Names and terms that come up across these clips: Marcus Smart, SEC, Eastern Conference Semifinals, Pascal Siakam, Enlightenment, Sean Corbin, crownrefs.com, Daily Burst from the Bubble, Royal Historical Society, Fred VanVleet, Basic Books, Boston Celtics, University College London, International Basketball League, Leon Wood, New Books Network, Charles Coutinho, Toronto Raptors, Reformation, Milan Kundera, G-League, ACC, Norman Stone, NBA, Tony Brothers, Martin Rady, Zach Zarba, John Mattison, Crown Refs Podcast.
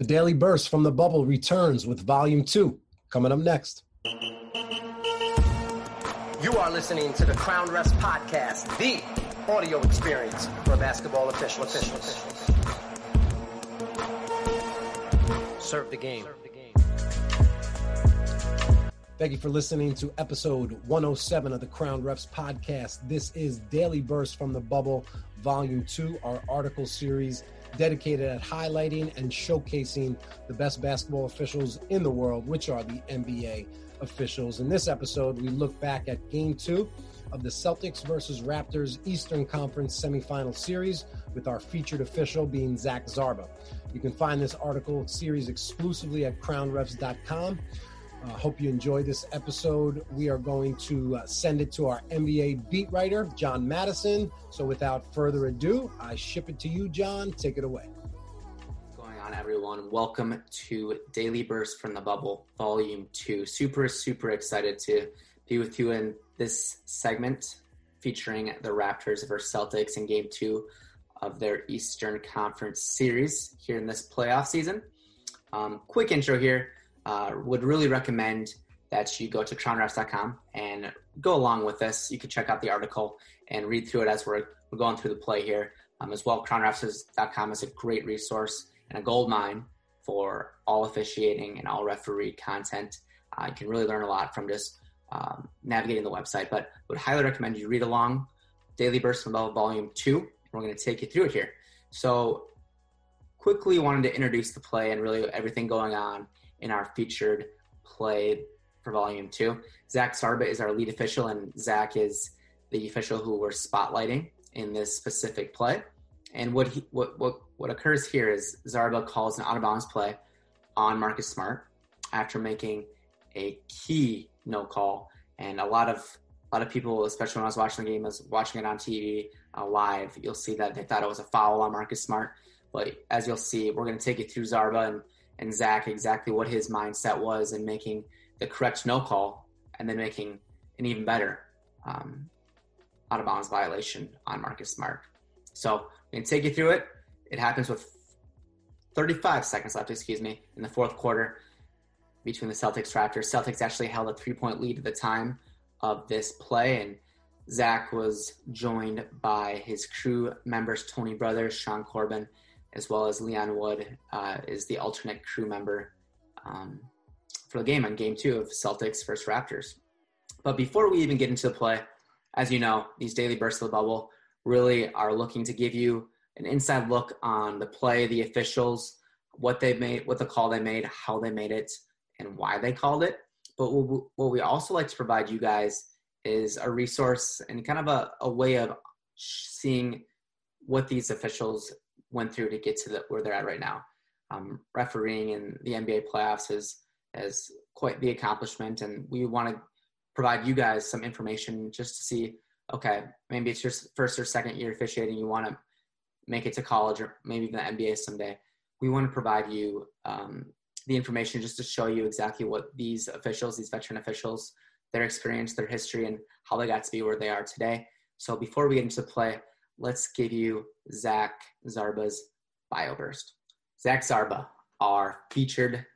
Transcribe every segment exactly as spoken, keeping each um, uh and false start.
The Daily Burst from the Bubble returns with Volume two, coming up next. You are listening to the Crown Refs Podcast, the audio experience for basketball official officials. Serve the game. Thank you for listening to episode one oh seven of the Crown Refs Podcast. This is Daily Burst from the Bubble, Volume two, our article series dedicated at highlighting and showcasing the best basketball officials in the world, which are the N B A officials. In this episode, we look back at Game two of the Celtics versus Raptors Eastern Conference Semifinal Series, with our featured official being Zach Zarba. You can find this article series exclusively at crown refs dot com. I uh, hope you enjoyed this episode. We are going to uh, send it to our N B A beat writer, John Mattison. So without further ado, I ship it to you, John. Take it away. What's going on, everyone? Welcome to Daily Burst from the Bubble, Volume two. Super, super excited to be with you in this segment featuring the Raptors versus Celtics in Game two of their Eastern Conference Series here in this playoff season. Um, quick intro here. Uh, would really recommend that you go to crown refs dot com and go along with us. You can check out the article and read through it as we're, we're going through the play here. Um, as well, crown refs dot com is a great resource and a gold mine for all officiating and all referee content. Uh, you can really learn a lot from just um, navigating the website, but would highly recommend you read along Daily Burst from the Bubble Volume two. And we're going to take you through it here. So quickly wanted to introduce the play and really everything going on in our featured play for Volume two. Zach Zarba is our lead official, and Zach is the official who we're spotlighting in this specific play. And what he, what, what what occurs here is Zarba calls an out-of-bounds play on Marcus Smart after making a key no call. And a lot of a lot of people, especially when I was watching the game, I was watching it on T V uh, live, you'll see that they thought it was a foul on Marcus Smart. But as you'll see, we're going to take you through Zarba and and Zach exactly what his mindset was in making the correct no call and then making an even better um, out-of-bounds violation on Marcus Smart. So I'm going to take you through it. It happens with thirty-five seconds left, excuse me, in the fourth quarter between the Celtics Raptors. Celtics actually held a three-point lead at the time of this play, and Zach was joined by his crew members, Tony Brothers, Sean Corbin, as well as Leon Wood uh, is the alternate crew member um, for the game on Game two of Celtics versus Raptors. But before we even get into the play, as you know, these Daily Bursts of the Bubble really are looking to give you an inside look on the play, the officials, what they made, what the call they made, how they made it, and why they called it. But what we also like to provide you guys is a resource and kind of a, a way of seeing what these officials went through to get to the, where they're at right now. Um, refereeing in the N B A playoffs is, is quite the accomplishment, and we want to provide you guys some information just to see, okay, maybe it's your first or second year officiating, you want to make it to college or maybe even the N B A someday. We want to provide you um, the information just to show you exactly what these officials, these veteran officials, their experience, their history, and how they got to be where they are today. So before we get into play, let's give you Zach Zarba's bio burst. Zach Zarba, our featured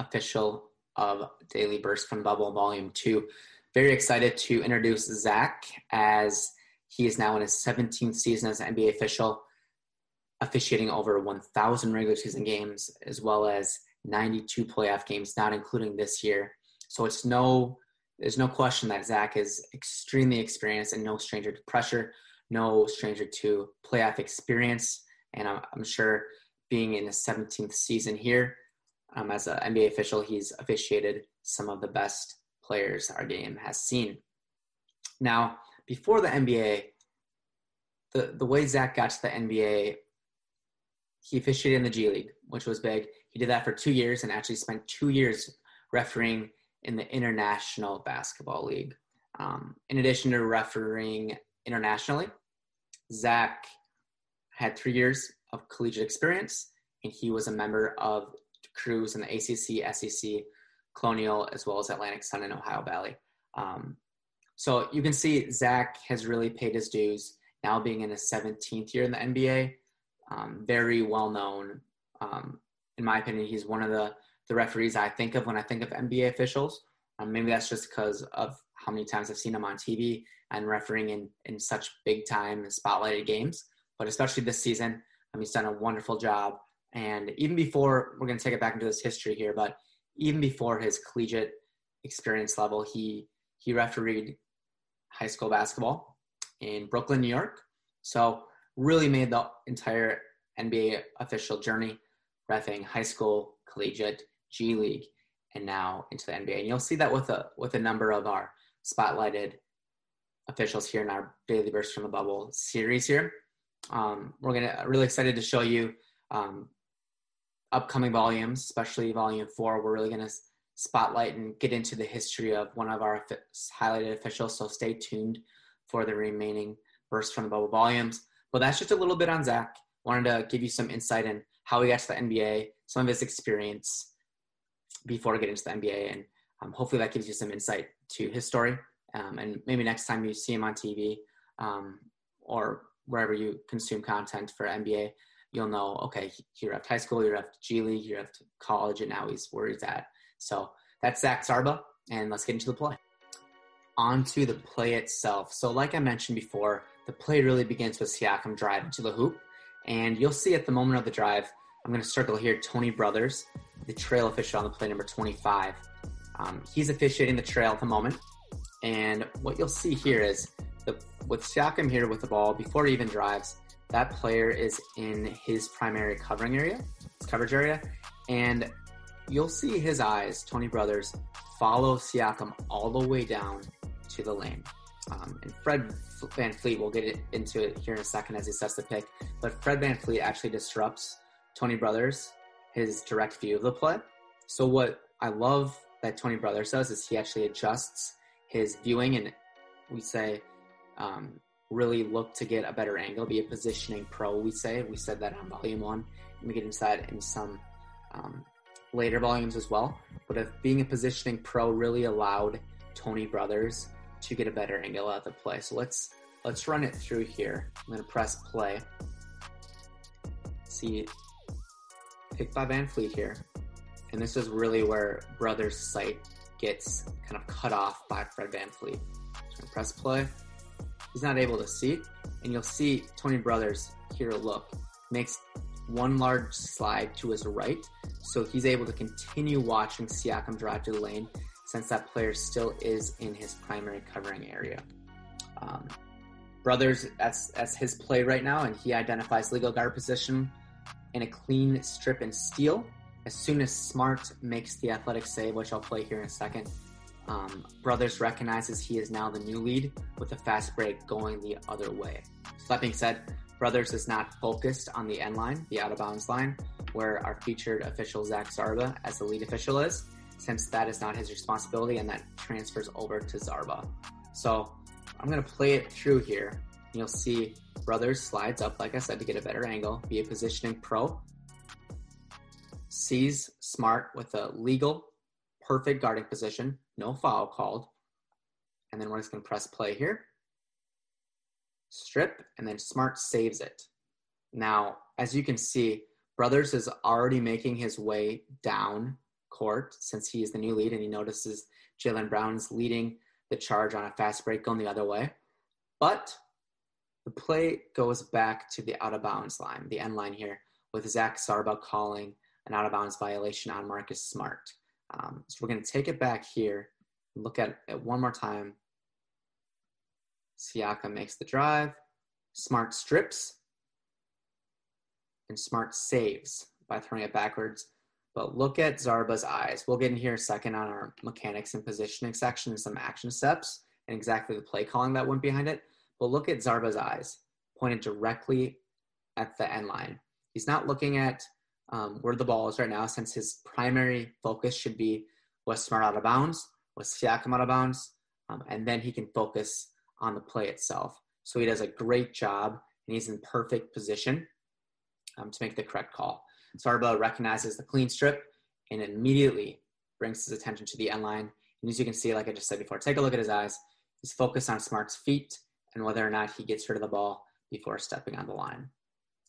official of Daily Burst from Bubble Volume two. Very excited to introduce Zach, as he is now in his seventeenth season as an N B A official, officiating over one thousand regular season games, as well as ninety-two playoff games, not including this year. So it's no, there's no question that Zach is extremely experienced and no stranger to pressure, no stranger to playoff experience, and I'm, I'm sure being in his seventeenth season here um, as an N B A official, he's officiated some of the best players our game has seen. Now, before the N B A, the, the way Zach got to the N B A, he officiated in the G League, which was big. He did that for two years and actually spent two years refereeing in the International Basketball League. Um, in addition to refereeing internationally, Zach had three years of collegiate experience, and he was a member of crews in the A C C, S E C, Colonial, as well as Atlantic Sun and Ohio Valley. Um, so you can see Zach has really paid his dues, now being in his seventeenth year in the N B A. Um, very well-known um, in my opinion, he's one of the, the referees I think of when I think of N B A officials. Um, maybe that's just because of how many times I've seen him on T V and refereeing in, in such big time spotlighted games. But especially this season, um, he's done a wonderful job. And even before, we're going to take it back into this history here, but even before his collegiate experience level, he he refereed high school basketball in Brooklyn, New York. So really made the entire N B A official journey, reffing high school, collegiate, G League, and now into the N B A. And you'll see that with a with a number of our spotlighted officials here in our Daily Burst from the Bubble series here. Um, we're gonna really excited to show you um, upcoming volumes, especially volume four. We're really gonna spotlight and get into the history of one of our highlighted officials. So stay tuned for the remaining Burst from the Bubble volumes. But that's just a little bit on Zach. Wanted to give you some insight in how he got to the N B A, some of his experience before getting into the N B A. And um, hopefully that gives you some insight to his story. Um, and maybe next time you see him on T V um, or wherever you consume content for N B A, you'll know, okay, he reffed high school, he reffed G League, he reffed college, and now he's where he's at. So that's Zach Zarba, and let's get into the play. On to the play itself. So like I mentioned before, the play really begins with Siakam drive to the hoop. And you'll see at the moment of the drive, I'm going to circle here Tony Brothers, the trail official on the play number twenty-five. Um, he's officiating the trail at the moment. And what you'll see here is the, with Siakam here with the ball, before he even drives, that player is in his primary covering area, his coverage area. And you'll see his eyes, Tony Brothers, follow Siakam all the way down to the lane. Um, and Fred VanVleet, we'll get into it here in a second as he sets the pick, but Fred VanVleet actually disrupts Tony Brothers, his direct view of the play. So what I love that Tony Brothers does is he actually adjusts his viewing and we say um, really look to get a better angle, be a positioning pro, we say. We said that on volume one, and we get into that in some um, later volumes as well. But if being a positioning pro really allowed Tony Brothers to get a better angle at the play. So let's let's run it through here. I'm gonna press play. See, pick by VanVleet here. And this is really where Brothers' sight gets kind of cut off by Fred VanVleet. So press play. He's not able to see. And you'll see Tony Brothers here look. Makes one large slide to his right. So he's able to continue watching Siakam drive to the lane, since that player still is in his primary covering area. Um, Brothers, that's, that's his play right now, and he identifies legal guard position in a clean strip and steal. As soon as Smart makes the athletic save, which I'll play here in a second, um, Brothers recognizes he is now the new lead with a fast break going the other way. So that being said, Brothers is not focused on the end line, the out-of-bounds line, where our featured official Zach Zarba as the lead official is, since that is not his responsibility and that transfers over to Zarba. So I'm gonna play it through here. You'll see Brothers slides up, like I said, to get a better angle, be a positioning pro. Sees Smart with a legal, perfect guarding position, no foul called. And then we're just gonna press play here. Strip, and then Smart saves it. Now, as you can see, Brothers is already making his way down court since he is the new lead and he notices Jaylen Brown's leading the charge on a fast break going the other way. But the play goes back to the out-of-bounds line, the end line here, with Zach Zarba calling an out-of-bounds violation on Marcus Smart. Um, so we're going to take it back here, look at it one more time. Siakam makes the drive, Smart strips, and Smart saves by throwing it backwards. But look at Zarba's eyes. We'll get in here a second on our mechanics and positioning section and some action steps and exactly the play calling that went behind it. But look at Zarba's eyes pointed directly at the end line. He's not looking at um, where the ball is right now, since his primary focus should be, was Smart out of bounds, was Siakam out of bounds, um, and then he can focus on the play itself. So he does a great job and he's in perfect position um, to make the correct call. Zarba recognizes the clean strip and immediately brings his attention to the end line. And as you can see, like I just said before, take a look at his eyes. He's focused on Smart's feet and whether or not he gets rid of the ball before stepping on the line.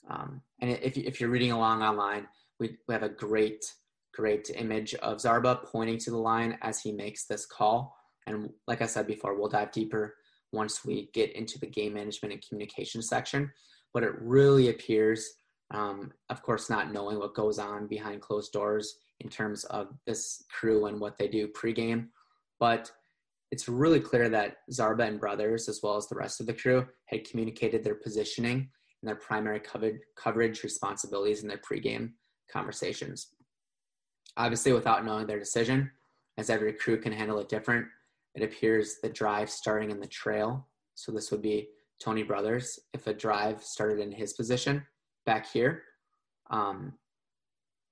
Um, and if, if you're reading along online, we, we have a great, great image of Zarba pointing to the line as he makes this call. And like I said before, we'll dive deeper once we get into the game management and communication section. But it really appears, um, of course, not knowing what goes on behind closed doors in terms of this crew and what they do pregame. But it's really clear that Zarba and Brothers, as well as the rest of the crew, had communicated their positioning and their primary covered, coverage responsibilities in their pregame conversations. Obviously, without knowing their decision, as every crew can handle it different, it appears the drive starting in the trail. So this would be Tony Brothers. If a drive started in his position back here, um,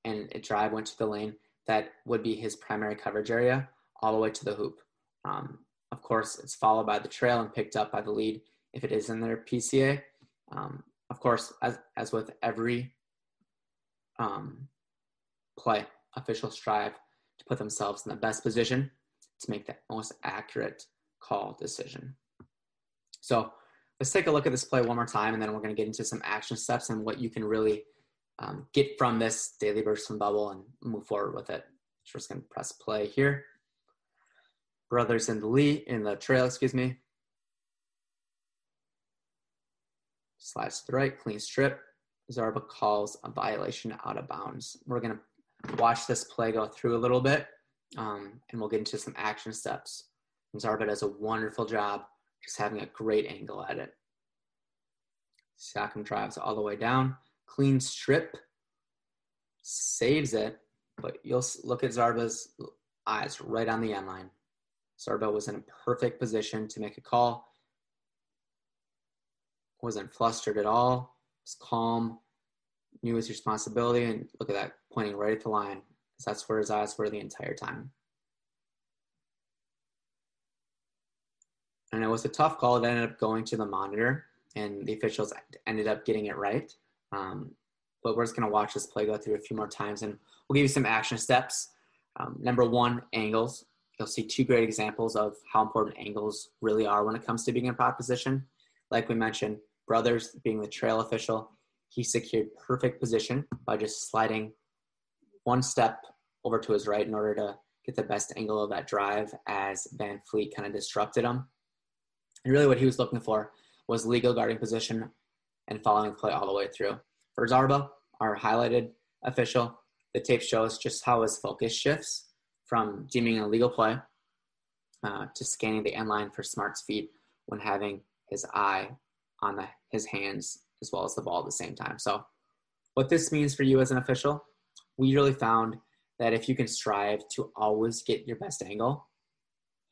and a drive went to the lane, that would be his primary coverage area all the way to the hoop. Um, of course, it's followed by the trail and picked up by the lead if it is in their P C A. Um, of course, as as with every um, play, officials strive to put themselves in the best position to make the most accurate call decision. So let's take a look at this play one more time, and then we're going to get into some action steps and what you can really um, get from this Daily Burst from Bubble and move forward with it. So we're just going to press play here. Brothers in the lead, in the trail, excuse me. Slides to the right, clean strip. Zarba calls a violation out of bounds. We're going to watch this play go through a little bit, um, and we'll get into some action steps. And Zarba does a wonderful job just having a great angle at it. Siakam drives all the way down. Clean strip. Saves it, but you'll look at Zarba's eyes right on the end line. Zarba was in a perfect position to make a call. Wasn't flustered at all. Was calm. Knew his responsibility. And look at that, pointing right at the line. That's where his eyes were the entire time. And it was a tough call. It ended up going to the monitor, and the officials ended up getting it right. Um, but we're just going to watch this play go through a few more times, and we'll give you some action steps. Um, number one, angles. You'll see two great examples of how important angles really are when it comes to being in a prop position. Like we mentioned, Brothers being the trail official, he secured perfect position by just sliding one step over to his right in order to get the best angle of that drive as VanVleet kind of disrupted him. And really what he was looking for was legal guarding position and following the play all the way through. For Zarba, our highlighted official, the tape shows just how his focus shifts from deeming a legal play uh, to scanning the end line for Smart's feet when having his eye on the, his hands as well as the ball at the same time. So what this means for you as an official, we really found that if you can strive to always get your best angle,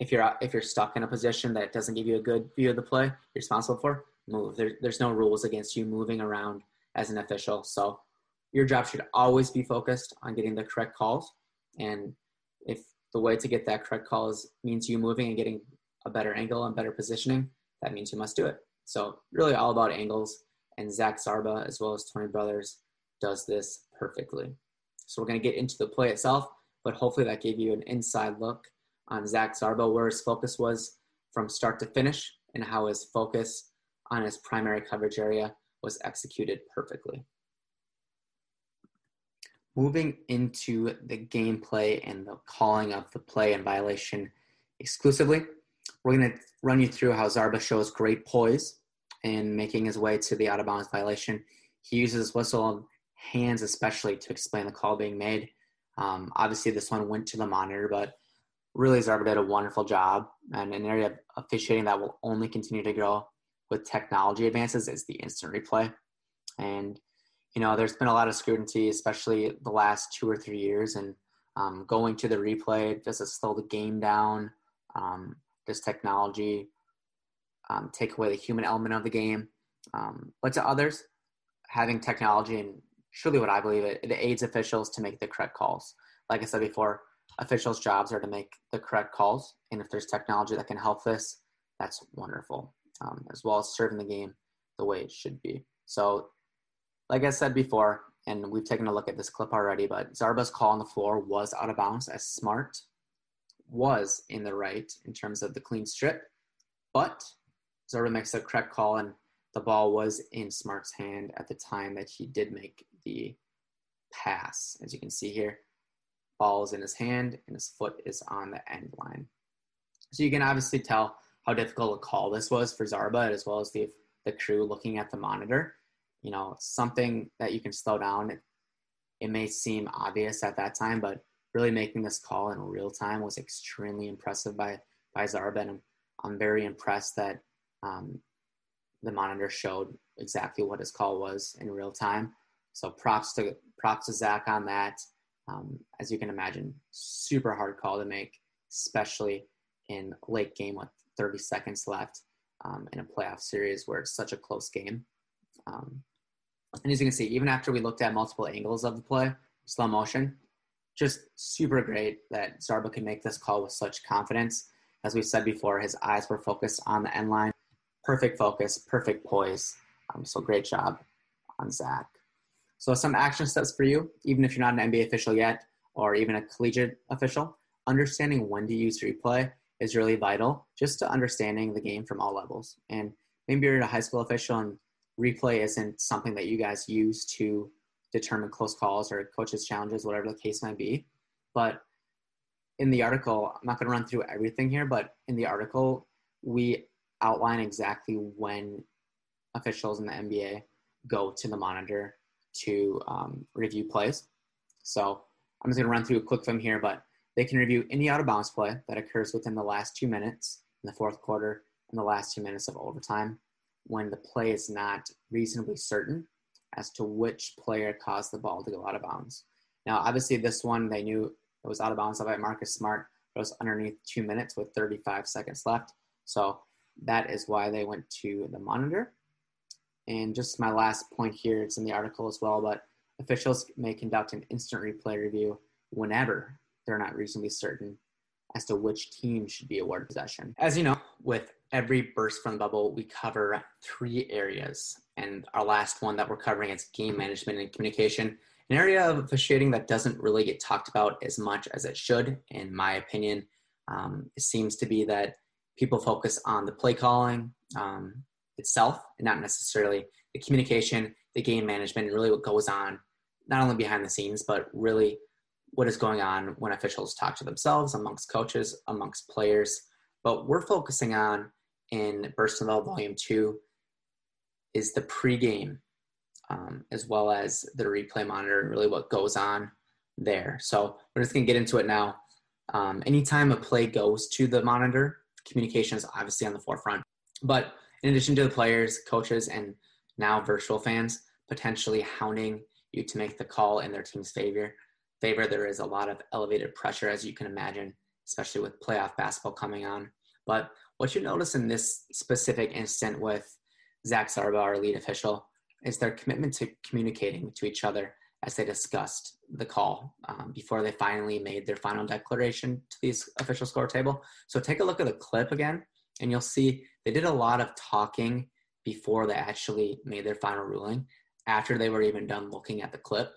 if you're if you're stuck in a position that doesn't give you a good view of the play you're responsible for, move. There, there's no rules against you moving around as an official. So your job should always be focused on getting the correct calls, and if the way to get that correct call is, means you moving and getting a better angle and better positioning, that means you must do it. So really all about angles, and Zach Zarba as well as Tony Brothers does this perfectly. So we're going to get into the play itself, but hopefully that gave you an inside look on Zach Zarba, where his focus was from start to finish and how his focus on his primary coverage area was executed perfectly. Moving into the gameplay and the calling of the play and violation exclusively, we're going to run you through how Zarba shows great poise in making his way to the out-of-bounds violation. He uses whistle and hands especially to explain the call being made. Um, obviously, this one went to the monitor, but really Zarba did a wonderful job. And an area of officiating that will only continue to grow with technology advances is the instant replay. And you know, there's been a lot of scrutiny, especially the last two or three years, and um, going to the replay, does it slow the game down? Um, does technology um, take away the human element of the game? Um, but to others, having technology, and surely what I believe, it, it aids officials to make the correct calls. Like I said before, officials' jobs are to make the correct calls, and if there's technology that can help this, that's wonderful, um, as well as serving the game the way it should be. So, like I said before, and we've taken a look at this clip already, but Zarba's call on the floor was out of bounds as Smart was in the right in terms of the clean strip, but Zarba makes the correct call, and the ball was in Smart's hand at the time that he did make the pass. As you can see here, ball is in his hand and his foot is on the end line. So you can obviously tell how difficult a call this was for Zarba, as well as the, the crew looking at the monitor. You know, something that you can slow down. It may seem obvious at that time, but really making this call in real time was extremely impressive by, by Zarba. And I'm, I'm very impressed that um, the monitor showed exactly what his call was in real time. So props to props to Zach on that. Um, as you can imagine, super hard call to make, especially in late game with thirty seconds left um, in a playoff series where it's such a close game. Um, and as you can see, even after we looked at multiple angles of the play, slow motion, just super great that Zarba could make this call with such confidence. As we said before, his eyes were focused on the end line. Perfect focus, perfect poise. Um, so great job on Zach. So some action steps for you, even if you're not an N B A official yet, or even a collegiate official, understanding when to use replay is really vital just to understanding the game from all levels. And maybe you're a high school official and replay isn't something that you guys use to determine close calls or coaches' challenges, whatever the case might be. But in the article, I'm not going to run through everything here, but in the article, we outline exactly when officials in the N B A go to the monitor to um, review plays. So I'm just going to run through a quick film here, but they can review any out-of-bounds play that occurs within the last two minutes in the fourth quarter and the last two minutes of overtime when the play is not reasonably certain as to which player caused the ball to go out of bounds. Now, obviously, this one, they knew it was out of bounds by Marcus Smart. It was underneath two minutes with thirty-five seconds left. So that is why they went to the monitor. And just my last point here, it's in the article as well, but officials may conduct an instant replay review whenever they're not reasonably certain as to which team should be awarded possession. As you know, with every burst from the bubble, we cover three areas. And our last one that we're covering is game management and communication, an area of officiating that doesn't really get talked about as much as it should, in my opinion. Um, it seems to be that people focus on the play calling um, itself and not necessarily the communication, the game management, and really what goes on, not only behind the scenes, but really what is going on when officials talk to themselves, amongst coaches, amongst players. But we're focusing on, in Burst of the Bubble Volume two, is the pregame, um, as well as the replay monitor, and really what goes on there. So we're just going to get into it now. Um, anytime a play goes to the monitor, communication is obviously on the forefront. But in addition to the players, coaches, and now virtual fans potentially hounding you to make the call in their team's favor, favor there is a lot of elevated pressure, as you can imagine, especially with playoff basketball coming on. But what you notice in this specific instant with Zach Zarba, our lead official, is their commitment to communicating to each other as they discussed the call um, before they finally made their final declaration to the official score table. So take a look at the clip again, and you'll see they did a lot of talking before they actually made their final ruling, after they were even done looking at the clip.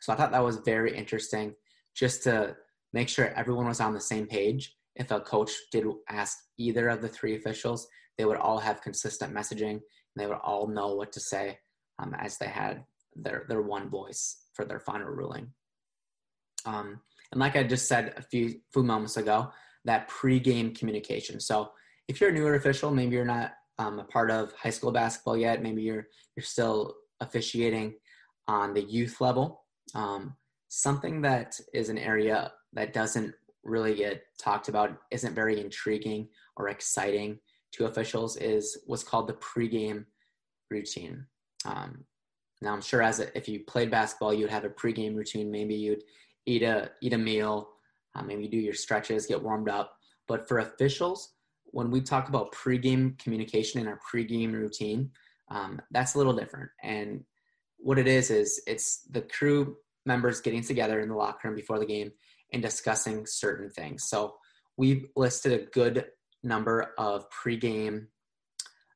So I thought that was very interesting, just to make sure everyone was on the same page. If a coach did ask either of the three officials, they would all have consistent messaging, and they would all know what to say um, as they had their, their one voice for their final ruling. Um, and like I just said a few, few moments ago, that pregame communication. So if you're a newer official, maybe you're not um, a part of high school basketball yet, maybe you're you're still officiating on the youth level, Um, something that is an area that doesn't really get talked about, isn't very intriguing or exciting to officials, is what's called the pregame routine. Um, now, I'm sure as a, if you played basketball, you'd have a pregame routine. Maybe you'd eat a eat a meal, uh, maybe you do your stretches, get warmed up. But for officials, when we talk about pregame communication and our pregame routine, um, that's a little different. And what it is, is it's the crew members getting together in the locker room before the game and discussing certain things. So we've listed a good number of pregame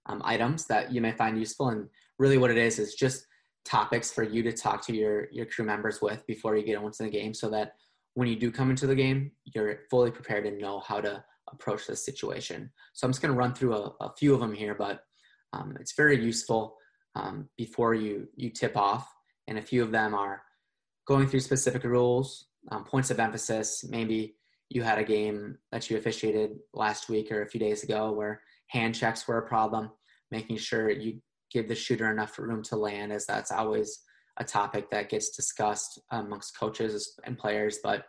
um, items that you may find useful. And really what it is, is just topics for you to talk to your, your crew members with before you get into the game, so that when you do come into the game, you're fully prepared and know how to approach this situation. So I'm just going to run through a, a few of them here, but um, it's very useful Um, before you you tip off. And a few of them are going through specific rules, um, points of emphasis. Maybe you had a game that you officiated last week or a few days ago where hand checks were a problem, making sure you give the shooter enough room to land, as that's always a topic that gets discussed amongst coaches and players. But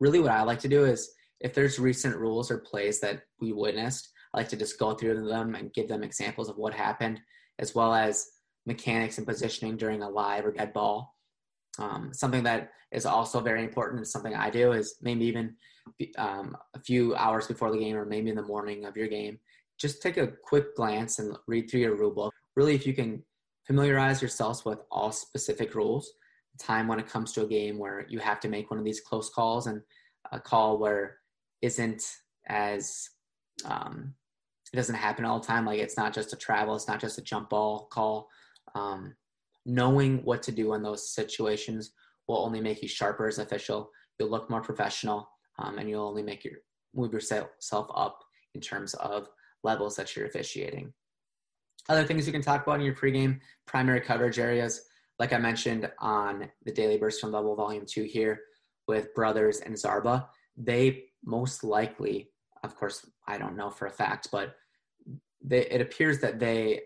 really what I like to do is, if there's recent rules or plays that we witnessed, I like to just go through them and give them examples of what happened, as well as mechanics and positioning during a live or dead ball. Um, something that is also very important and something I do is maybe even um, a few hours before the game, or maybe in the morning of your game, just take a quick glance and read through your rule book. Really, if you can familiarize yourselves with all specific rules, the time when it comes to a game where you have to make one of these close calls, and a call where isn't as um, it doesn't happen all the time. Like, it's not just a travel, it's not just a jump ball call. Um, knowing what to do in those situations will only make you sharper as an official. You'll look more professional, um, and you'll only make your move yourself up in terms of levels that you're officiating. Other things you can talk about in your pregame, primary coverage areas, like I mentioned on the Daily Burst from Bubble Volume two here with Brothers and Zarba. They most likely, of course, I don't know for a fact, but they, it appears that they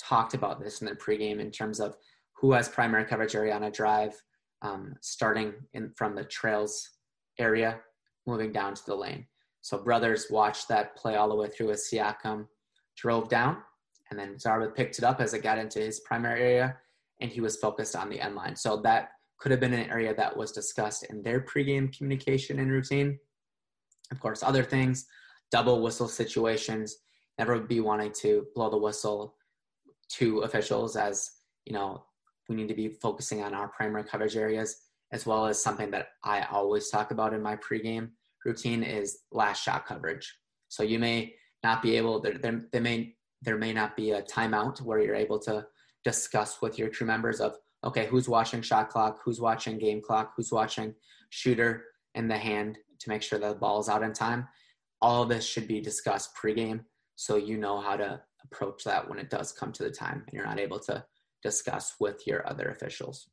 talked about this in their pregame in terms of who has primary coverage area on a drive, um, starting in from the trails area, moving down to the lane. So Brothers watched that play all the way through as Siakam drove down, and then Zarba picked it up as it got into his primary area, and he was focused on the end line. So that could have been an area that was discussed in their pregame communication and routine. Of course, other things, double whistle situations, never be wanting to blow the whistle to officials, as, you know, we need to be focusing on our primary coverage areas, as well as something that I always talk about in my pregame routine is last shot coverage. So you may not be able, there, there, there may there may not be a timeout where you're able to discuss with your crew members of, okay, who's watching shot clock, who's watching game clock, who's watching shooter and the hand to make sure that the ball is out in time. All of this should be discussed pregame, so you know how to approach that when it does come to the time and you're not able to discuss with your other officials.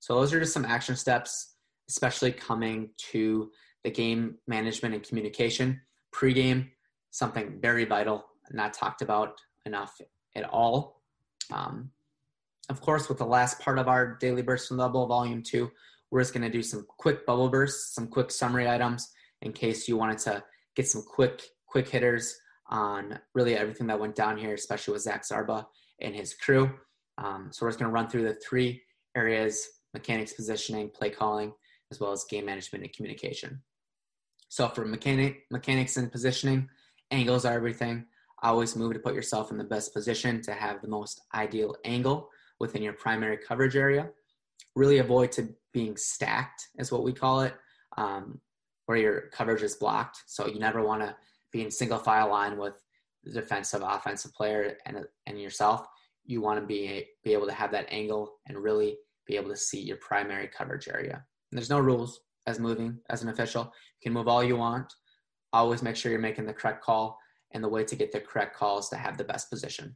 So those are just some action steps, especially coming to the game management and communication. Pregame, something very vital, not talked about enough at all. Um, of course, with the last part of our Daily Burst from the Bubble, Volume two, we're just going to do some quick bubble bursts, some quick summary items in case you wanted to get some quick, quick hitters on really everything that went down here, especially with Zach Zarba and his crew. Um, so we're just going to run through the three areas: mechanics, positioning, play calling, as well as game management and communication. So for mechanic, mechanics and positioning, angles are everything. Always move to put yourself in the best position to have the most ideal angle within your primary coverage area. Really avoid to being stacked is what we call it, um, where your coverage is blocked. So you never want to be in single file line with the defensive, offensive player and, and yourself. You want to be, be able to have that angle and really be able to see your primary coverage area. And there's no rules as moving as an official. You can move all you want. Always make sure you're making the correct call, and the way to get the correct call is to have the best position.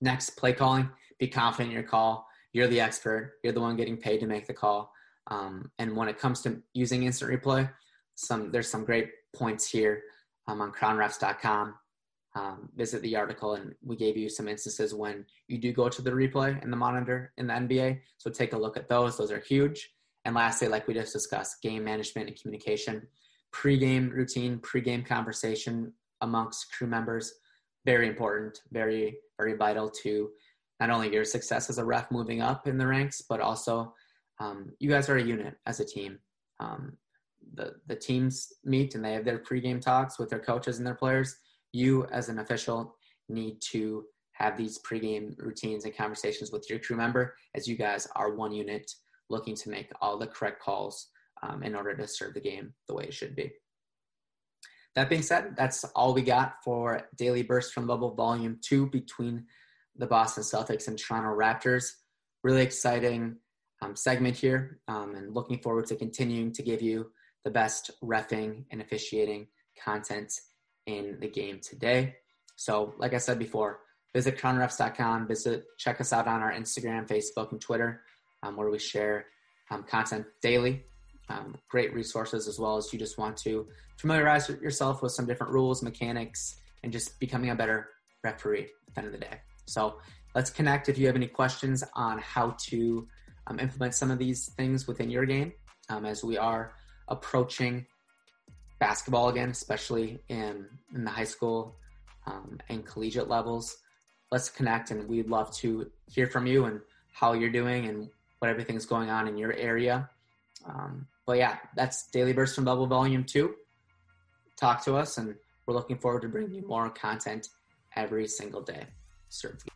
Next, play calling. Be confident in your call. You're the expert. You're the one getting paid to make the call. Um, and when it comes to using instant replay, some there's some great points here um, on crown refs dot com. Um, visit the article, and we gave you some instances when you do go to the replay and the monitor in the N B A. So take a look at those. Those are huge. And lastly, like we just discussed, game management and communication. Pre-game routine, pre-game conversation amongst crew members, very important, very, very vital to not only your success as a ref moving up in the ranks, but also um, you guys are a unit as a team. Um, the, the teams meet and they have their pregame talks with their coaches and their players. You as an official need to have these pregame routines and conversations with your crew member, as you guys are one unit looking to make all the correct calls um, in order to serve the game the way it should be. That being said, that's all we got for Daily Burst from Bubble Volume two between the Boston Celtics and Toronto Raptors. Really exciting um, segment here, um, and looking forward to continuing to give you the best reffing and officiating content in the game today. So like I said before, visit crown refs dot com, visit, check us out on our Instagram, Facebook, and Twitter. um, where we share um, content daily. Um, great resources, as well as you just want to familiarize yourself with some different rules, mechanics, and just becoming a better referee at the end of the day. So let's connect if you have any questions on how to um, implement some of these things within your game um, as we are approaching basketball again, especially in, in the high school um, and collegiate levels. Let's connect, and we'd love to hear from you and how you're doing and what everything's going on in your area. Um, but yeah, that's Daily Burst from Bubble Volume two. Talk to us, and we're looking forward to bringing you more content every single day. Serve